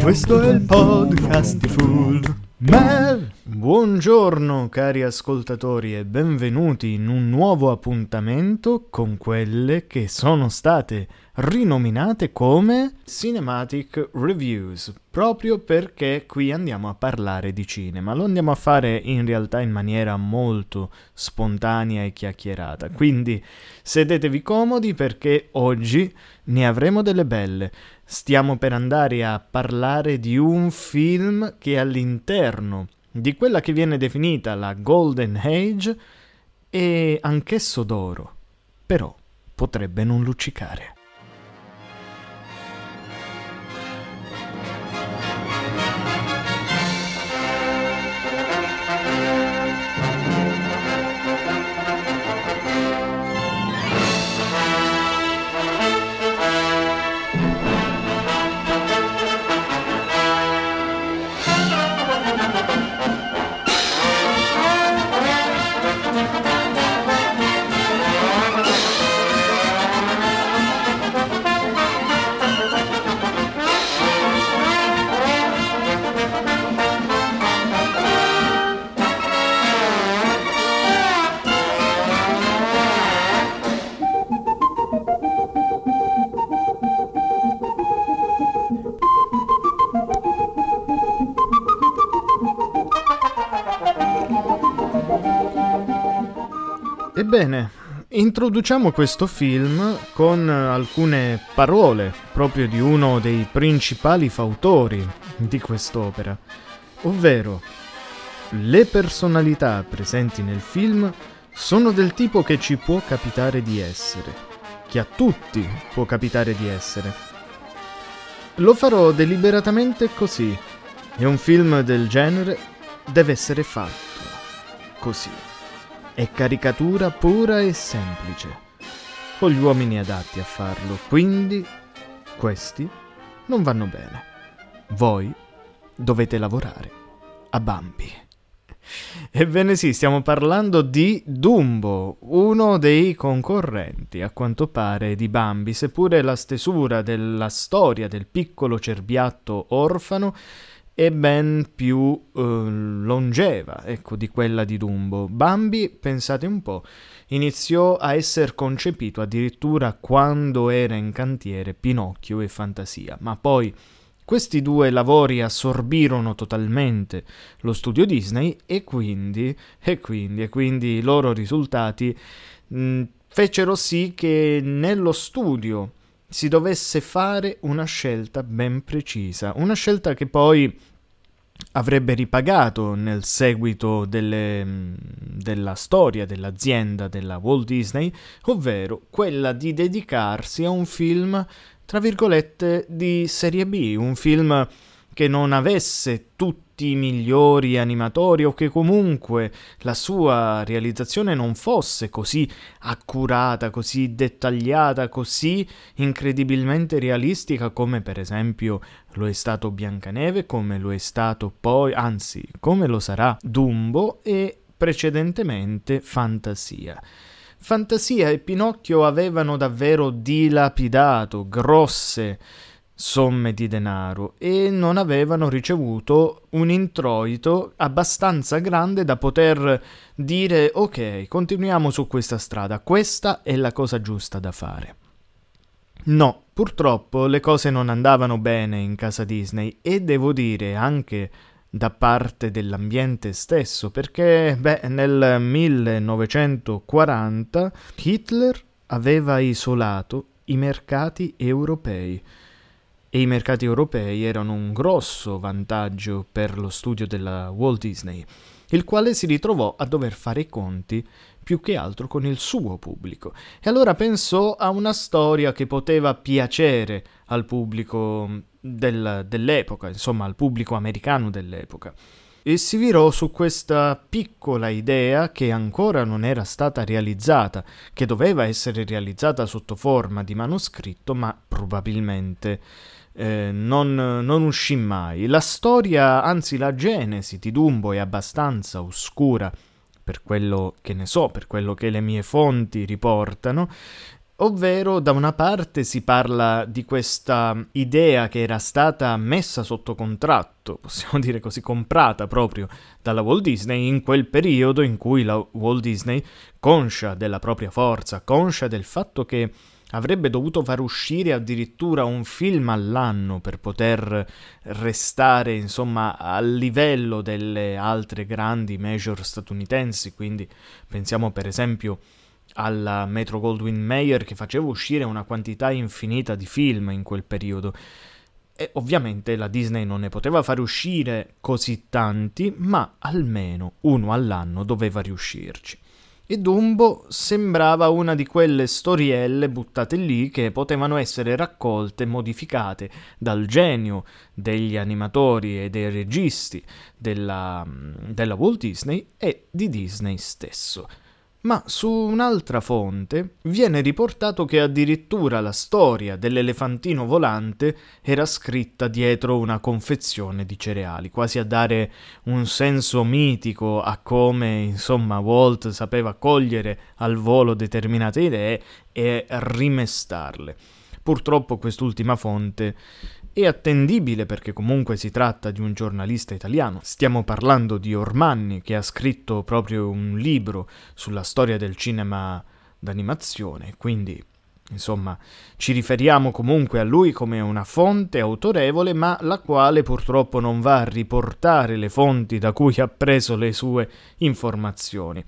Questo è il podcast di Fool. Buongiorno cari ascoltatori e benvenuti in un nuovo appuntamento con quelle che sono state rinominate come Cinematic Reviews, proprio perché qui andiamo a parlare di cinema. Lo andiamo a fare in realtà in maniera molto spontanea e chiacchierata, quindi sedetevi comodi perché oggi ne avremo delle belle. Stiamo per andare a parlare di un film che all'interno di quella che viene definita la Golden Age è anch'esso d'oro, però potrebbe non luccicare. Bene, introduciamo questo film con alcune parole proprio di uno dei principali fautori di quest'opera, ovvero le personalità presenti nel film sono del tipo che ci può capitare di essere, che a tutti può capitare di essere. Lo farò deliberatamente così, e un film del genere deve essere fatto così. È caricatura pura e semplice, con gli uomini adatti a farlo, quindi questi non vanno bene. Voi dovete lavorare a Bambi. Ebbene sì, stiamo parlando di Dumbo, uno dei concorrenti, a quanto pare, di Bambi, seppure la stesura della storia del piccolo cerbiatto orfano è ben più longeva, ecco, di quella di Dumbo. Bambi, pensate un po', iniziò a essere concepito addirittura quando era in cantiere Pinocchio e Fantasia, ma poi questi due lavori assorbirono totalmente lo studio Disney e quindi i loro risultati fecero sì che nello studio si dovesse fare una scelta ben precisa, una scelta che poi avrebbe ripagato nel seguito della storia dell'azienda della Walt Disney, ovvero quella di dedicarsi a un film, tra virgolette, di serie B, un film che non avesse tutti i migliori animatori o che comunque la sua realizzazione non fosse così accurata, così dettagliata, così incredibilmente realistica come per esempio lo è stato Biancaneve, come lo è stato poi, anzi come lo sarà Dumbo e precedentemente Fantasia. Fantasia e Pinocchio avevano davvero dilapidato grosse somme di denaro e non avevano ricevuto un introito abbastanza grande da poter dire ok, continuiamo su questa strada, questa è la cosa giusta da fare. No, purtroppo le cose non andavano bene in casa Disney e devo dire anche da parte dell'ambiente stesso, perché nel 1940 Hitler aveva isolato i mercati europei. E i mercati europei erano un grosso vantaggio per lo studio della Walt Disney, il quale si ritrovò a dover fare i conti più che altro con il suo pubblico. E allora pensò a una storia che poteva piacere al pubblico dell'epoca, insomma al pubblico americano dell'epoca. E si virò su questa piccola idea che ancora non era stata realizzata, che doveva essere realizzata sotto forma di manoscritto, ma probabilmente non uscì mai. La storia, anzi la genesi di Dumbo è abbastanza oscura, per quello che ne so, per quello che le mie fonti riportano, Ovvero, da una parte si parla di questa idea che era stata messa sotto contratto, possiamo dire così, comprata proprio dalla Walt Disney in quel periodo in cui la Walt Disney, conscia della propria forza, conscia del fatto che avrebbe dovuto far uscire addirittura un film all'anno per poter restare, insomma, al livello delle altre grandi major statunitensi, quindi pensiamo per esempio alla Metro Goldwyn Mayer che faceva uscire una quantità infinita di film in quel periodo. E ovviamente la Disney non ne poteva far uscire così tanti, ma almeno uno all'anno doveva riuscirci. E Dumbo sembrava una di quelle storielle buttate lì che potevano essere raccolte, modificate dal genio degli animatori e dei registi della Walt Disney e di Disney stesso. Ma su un'altra fonte viene riportato che addirittura la storia dell'elefantino volante era scritta dietro una confezione di cereali, quasi a dare un senso mitico a come, insomma, Walt sapeva cogliere al volo determinate idee e rimestarle. Purtroppo quest'ultima fonte è attendibile perché comunque si tratta di un giornalista italiano. Stiamo parlando di Ormanni, che ha scritto proprio un libro sulla storia del cinema d'animazione, quindi insomma ci riferiamo comunque a lui come una fonte autorevole, ma la quale purtroppo non va a riportare le fonti da cui ha preso le sue informazioni.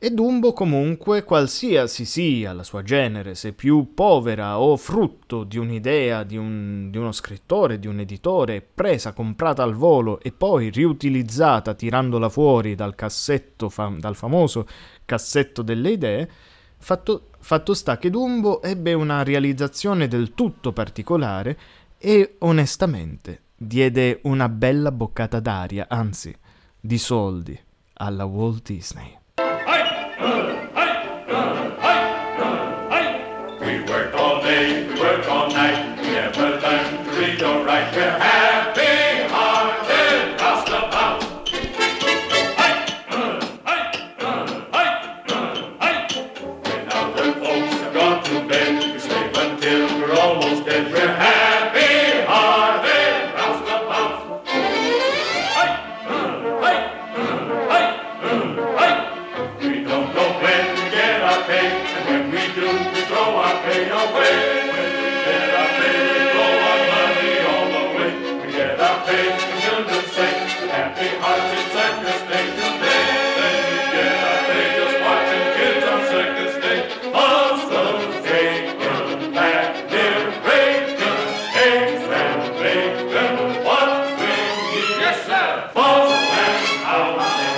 E Dumbo comunque, qualsiasi sia la sua genere, se più povera o frutto di un'idea di uno scrittore, di un editore, presa, comprata al volo e poi riutilizzata tirandola fuori dal cassetto, dal famoso cassetto delle idee, fatto sta che Dumbo ebbe una realizzazione del tutto particolare e onestamente diede una bella boccata d'aria, anzi di soldi, alla Walt Disney. We work all day, we work all night, we never learn to read or write. We're happy-hearted Rastabout. When all the folks have gone to bed, we sleep until we're almost dead. We're happy-hearted Rastabout. We don't know when we get our pay, and when we do, we throw our pay away. When we get our pay, we throw our money all away. We get our pay, the children say, happy hearts, it's circus day today. Then we get our pay, just watching kids on circus day. Muscles, bacon, fat, deer, bacon, eggs, and bacon. What we need, yes sir, balls and houses.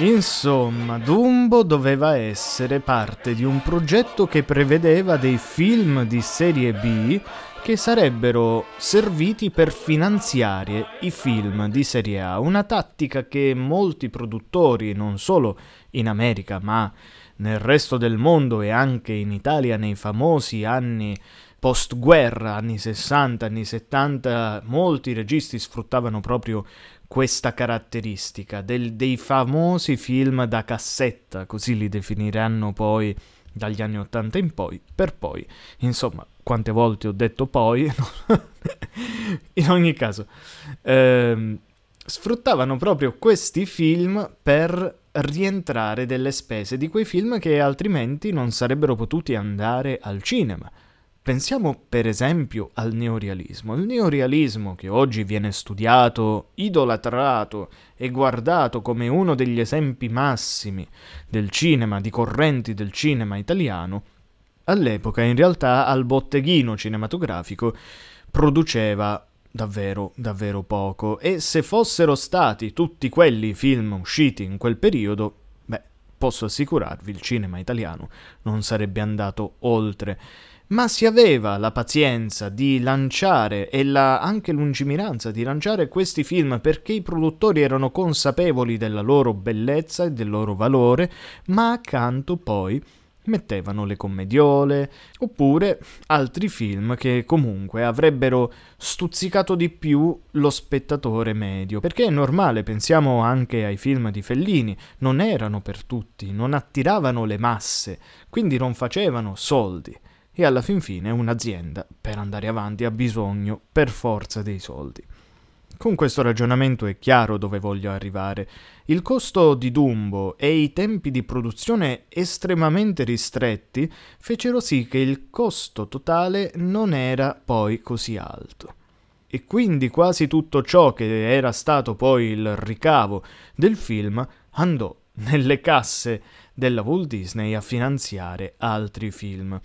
Insomma, Dumbo doveva essere parte di un progetto che prevedeva dei film di serie B che sarebbero serviti per finanziare i film di serie A, una tattica che molti produttori, non solo in America ma nel resto del mondo e anche in Italia nei famosi anni post-guerra, anni 60, anni 70, molti registi sfruttavano proprio questa caratteristica dei famosi film da cassetta, così li definiranno poi dagli anni 80 in poi, per poi, insomma, quante volte ho detto poi, in ogni caso, sfruttavano proprio questi film per rientrare delle spese di quei film che altrimenti non sarebbero potuti andare al cinema. Pensiamo per esempio al neorealismo. Il neorealismo, che oggi viene studiato, idolatrato e guardato come uno degli esempi massimi del cinema, di correnti del cinema italiano, all'epoca in realtà al botteghino cinematografico produceva davvero poco, e se fossero stati tutti quelli film usciti in quel periodo, beh, Posso assicurarvi, il cinema italiano non sarebbe andato oltre, ma si aveva la pazienza di lanciare e anche lungimiranza di lanciare questi film perché i produttori erano consapevoli della loro bellezza e del loro valore, ma accanto poi mettevano le commediole oppure altri film che comunque avrebbero stuzzicato di più lo spettatore medio, perché è normale, pensiamo anche ai film di Fellini, non erano per tutti, non attiravano le masse, quindi non facevano soldi. E alla fin fine un'azienda, per andare avanti, ha bisogno per forza dei soldi. Con questo ragionamento è chiaro dove voglio arrivare. Il costo di Dumbo e i tempi di produzione estremamente ristretti fecero sì che il costo totale non era poi così alto. E quindi quasi tutto ciò che era stato poi il ricavo del film andò nelle casse della Walt Disney a finanziare altri film.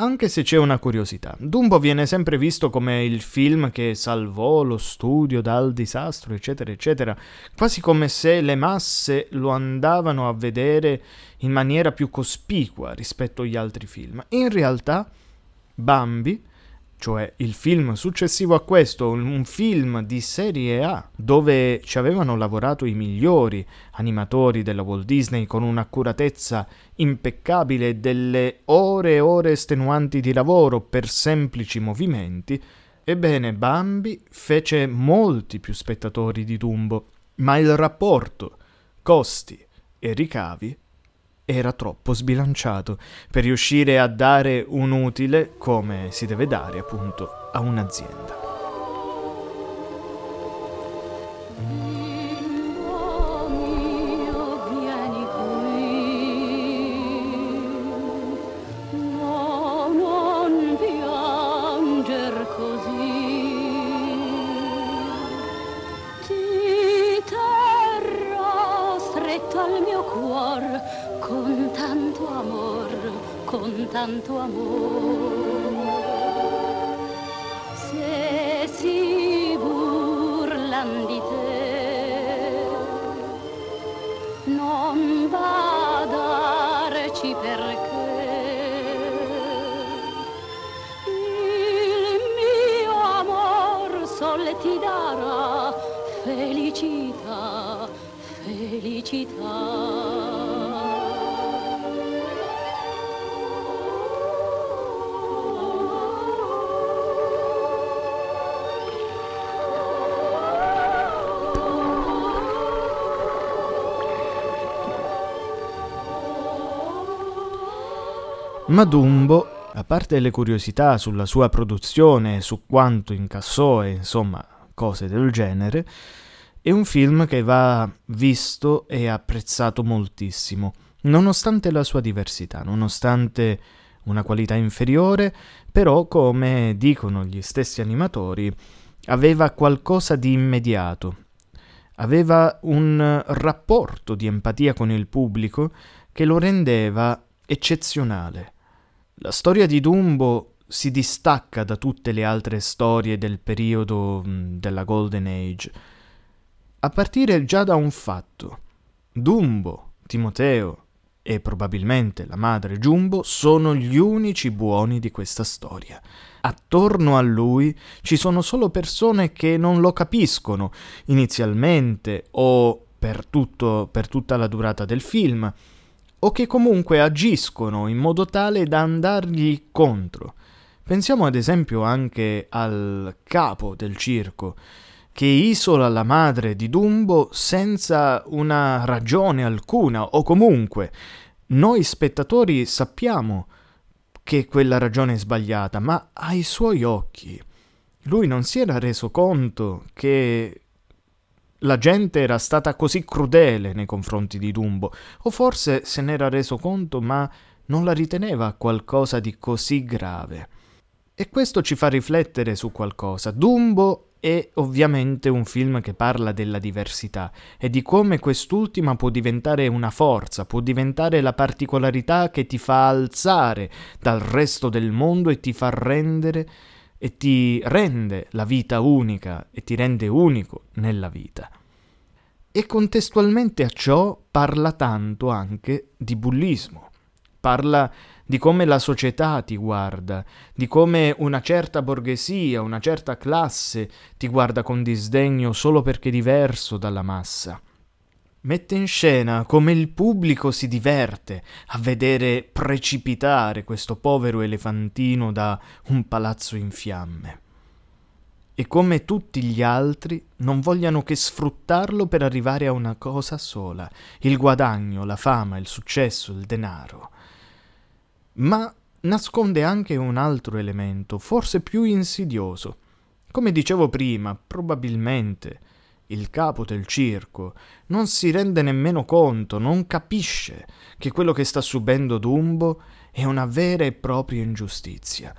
Anche se c'è una curiosità, Dumbo viene sempre visto come il film che salvò lo studio dal disastro, eccetera, eccetera, quasi come se le masse lo andavano a vedere in maniera più cospicua rispetto agli altri film. In realtà, Bambi, cioè il film successivo a questo, un film di serie A, dove ci avevano lavorato i migliori animatori della Walt Disney con un'accuratezza impeccabile, delle ore e ore estenuanti di lavoro per semplici movimenti, ebbene Bambi fece molti più spettatori di Dumbo, ma il rapporto costi e ricavi era troppo sbilanciato per riuscire a dare un utile come si deve dare appunto a un'azienda. Figlio mio, vieni qui, no, non pianger così, ti terrò stretto al mio cuor. Con tanto amor, con tanto amor. Se si burlan di te, non badarci perché il mio amor solo ti darà felicità, felicità. Ma Dumbo, a parte le curiosità sulla sua produzione, su quanto incassò e insomma cose del genere, è un film che va visto e apprezzato moltissimo, nonostante la sua diversità, nonostante una qualità inferiore, però come dicono gli stessi animatori, aveva qualcosa di immediato, aveva un rapporto di empatia con il pubblico che lo rendeva eccezionale. La storia di Dumbo si distacca da tutte le altre storie del periodo della Golden Age, a partire già da un fatto. Dumbo, Timoteo e probabilmente la madre Jumbo sono gli unici buoni di questa storia. Attorno a lui ci sono solo persone che non lo capiscono inizialmente o per tutta la durata del film, o che comunque agiscono in modo tale da andargli contro. Pensiamo ad esempio anche al capo del circo, che isola la madre di Dumbo senza una ragione alcuna, o comunque noi spettatori sappiamo che quella ragione è sbagliata, ma ai suoi occhi lui non si era reso conto che la gente era stata così crudele nei confronti di Dumbo, o forse se n'era reso conto ma non la riteneva qualcosa di così grave. E questo ci fa riflettere su qualcosa. Dumbo è ovviamente un film che parla della diversità e di come quest'ultima può diventare una forza, può diventare la particolarità che ti fa alzare dal resto del mondo e ti fa rendere e ti rende la vita unica e ti rende unico nella vita. e contestualmente a ciò parla tanto anche di bullismo, parla di come la società ti guarda, di come una certa borghesia, una certa classe ti guarda con disdegno solo perché diverso dalla massa. Mette in scena come il pubblico si diverte a vedere precipitare questo povero elefantino da un palazzo in fiamme e come tutti gli altri non vogliano che sfruttarlo per arrivare a una cosa sola, il guadagno, la fama, il successo, il denaro. Ma nasconde anche un altro elemento, forse più insidioso. Come dicevo prima, probabilmente il capo del circo non si rende nemmeno conto, non capisce che quello che sta subendo Dumbo è una vera e propria ingiustizia.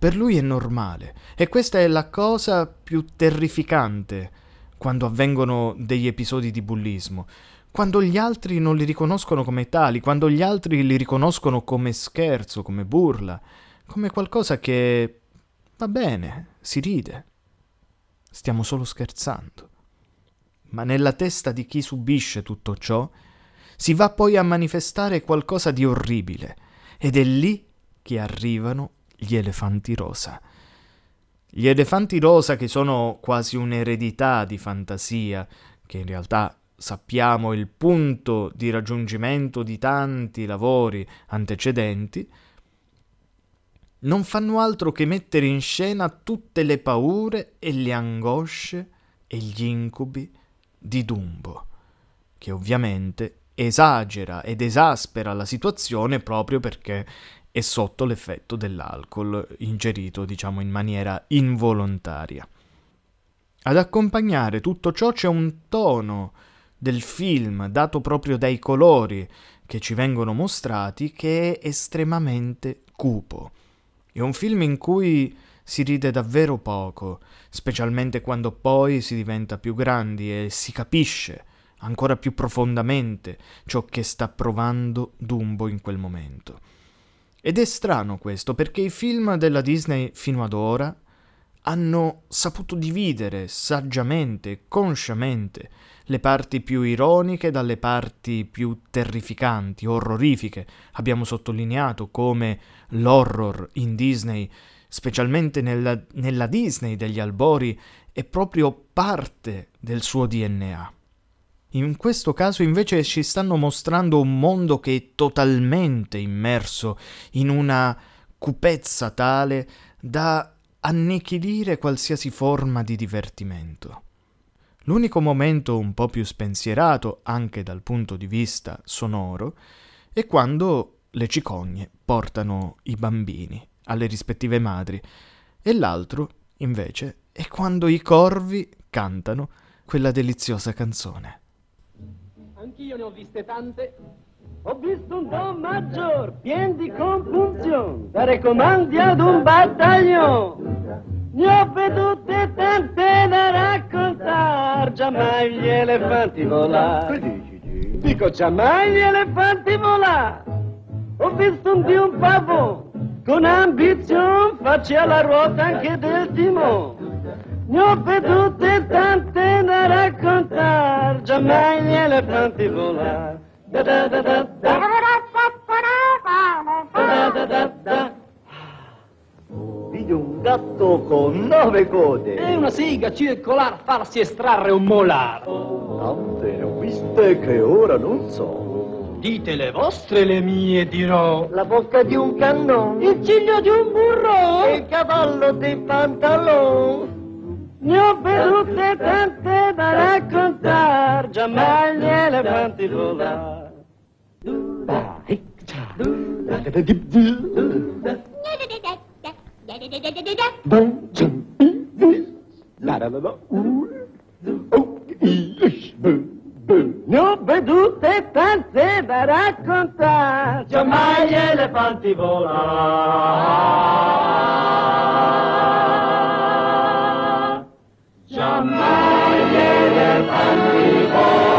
Per lui è normale, e questa è la cosa più terrificante quando avvengono degli episodi di bullismo, quando gli altri non li riconoscono come tali, quando gli altri li riconoscono come scherzo, come burla, come qualcosa che va bene, si ride, stiamo solo scherzando. Ma nella testa di chi subisce tutto ciò si va poi a manifestare qualcosa di orribile, ed è lì che arrivano gli elefanti rosa. Gli elefanti rosa, che sono quasi un'eredità di Fantasia, che in realtà sappiamo il punto di raggiungimento di tanti lavori antecedenti, non fanno altro che mettere in scena tutte le paure e le angosce e gli incubi di Dumbo, che ovviamente esagera ed esaspera la situazione proprio perché è sotto l'effetto dell'alcol ingerito, diciamo, in maniera involontaria. Ad accompagnare tutto ciò c'è un tono del film, dato proprio dai colori che ci vengono mostrati, che è estremamente cupo. È un film in cui si ride davvero poco, specialmente quando poi si diventa più grandi e si capisce ancora più profondamente ciò che sta provando Dumbo in quel momento. Ed è strano questo, perché i film della Disney fino ad ora hanno saputo dividere saggiamente, consciamente, le parti più ironiche dalle parti più terrificanti, orrorifiche. Abbiamo sottolineato come l'horror in Disney, specialmente nella Disney degli albori, è proprio parte del suo DNA. In questo caso invece ci stanno mostrando un mondo che è totalmente immerso in una cupezza tale da annichilire qualsiasi forma di divertimento. L'unico momento un po' più spensierato, anche dal punto di vista sonoro, è quando le cicogne portano i bambini alle rispettive madri, e l'altro, invece, è quando i corvi cantano quella deliziosa canzone. Anch'io ne ho viste tante. Ho visto un don maggior, pien di compunzione, dare comandi ad un battaglione. Ne ho vedute tante da raccontar, già mai gli elefanti volar. Dico, già mai gli elefanti volar. Ho visto un di un pavone, con ambizione faccia la ruota anche del timone. Ne ho vedute tante da raccontar, già mai gli elefanti volar. Da da da da da da da da da. Vide un gatto con 9 code e una sega circolare farsi estrarre un molar. Tante ne ho viste che ora non so. Dite le vostre, le mie dirò. La bocca di un cannone, il ciglio di un burro, il cavallo dei pantaloni. Ne ho vedute tante da raccontar, già mai gli elefanti volar. Ne ho vedute tante da raccontare, già mai gli elefanti volare. Già mai gli elefanti volare.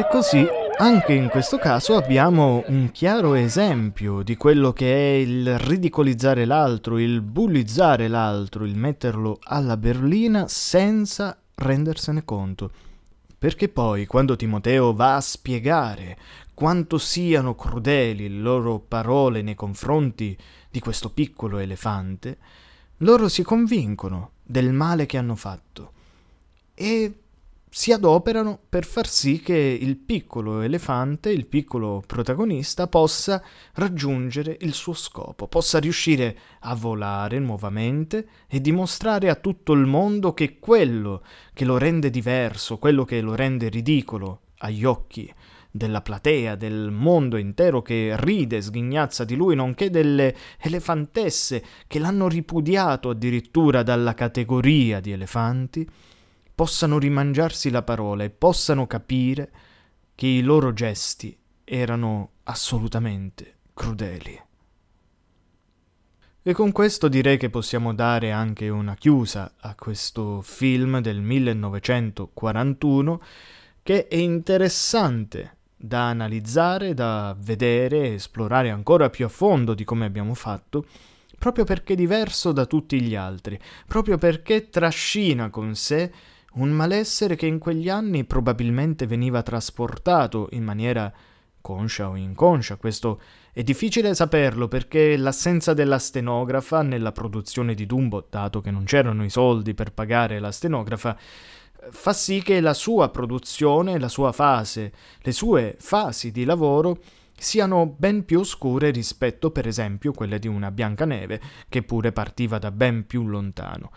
E così Anche in questo caso abbiamo un chiaro esempio di quello che è il ridicolizzare l'altro, il bullizzare l'altro, il metterlo alla berlina senza rendersene conto. Perché poi, quando Timoteo va a spiegare quanto siano crudeli le loro parole nei confronti di questo piccolo elefante, loro si convincono del male che hanno fatto e si adoperano per far sì che il piccolo elefante, il piccolo protagonista, possa raggiungere il suo scopo, possa riuscire a volare nuovamente e dimostrare a tutto il mondo che quello che lo rende diverso, quello che lo rende ridicolo agli occhi della platea, del mondo intero che ride, sghignazza di lui, nonché delle elefantesse che l'hanno ripudiato addirittura dalla categoria di elefanti, possano rimangiarsi la parola e possano capire che i loro gesti erano assolutamente crudeli. E con questo direi che possiamo dare anche una chiusa a questo film del 1941, che è interessante da analizzare, da vedere e esplorare ancora più a fondo di come abbiamo fatto, proprio perché è diverso da tutti gli altri, proprio perché trascina con sé un malessere che in quegli anni probabilmente veniva trasportato in maniera conscia o inconscia. Questo è difficile saperlo perché l'assenza della stenografa nella produzione di Dumbo, dato che non c'erano i soldi per pagare la stenografa, fa sì che la sua produzione, la sua fase, le sue fasi di lavoro siano ben più oscure rispetto, per esempio, quelle di una Biancaneve, che pure partiva da ben più lontano.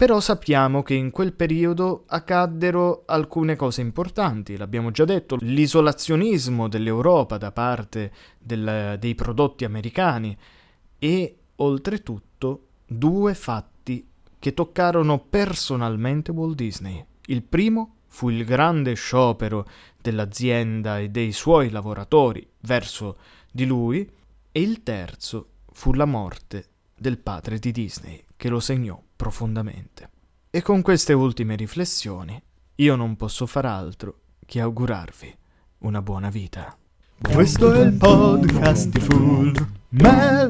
Però sappiamo che in quel periodo accaddero alcune cose importanti, l'abbiamo già detto, l'isolazionismo dell'Europa da parte dei prodotti americani e, oltretutto, due fatti che toccarono personalmente Walt Disney. Il primo fu il grande sciopero dell'azienda e dei suoi lavoratori verso di lui, e il terzo fu la morte del padre di Disney, che lo segnò profondamente. E con queste ultime riflessioni io non posso far altro che augurarvi una buona vita. Questo è il podcast di Fool.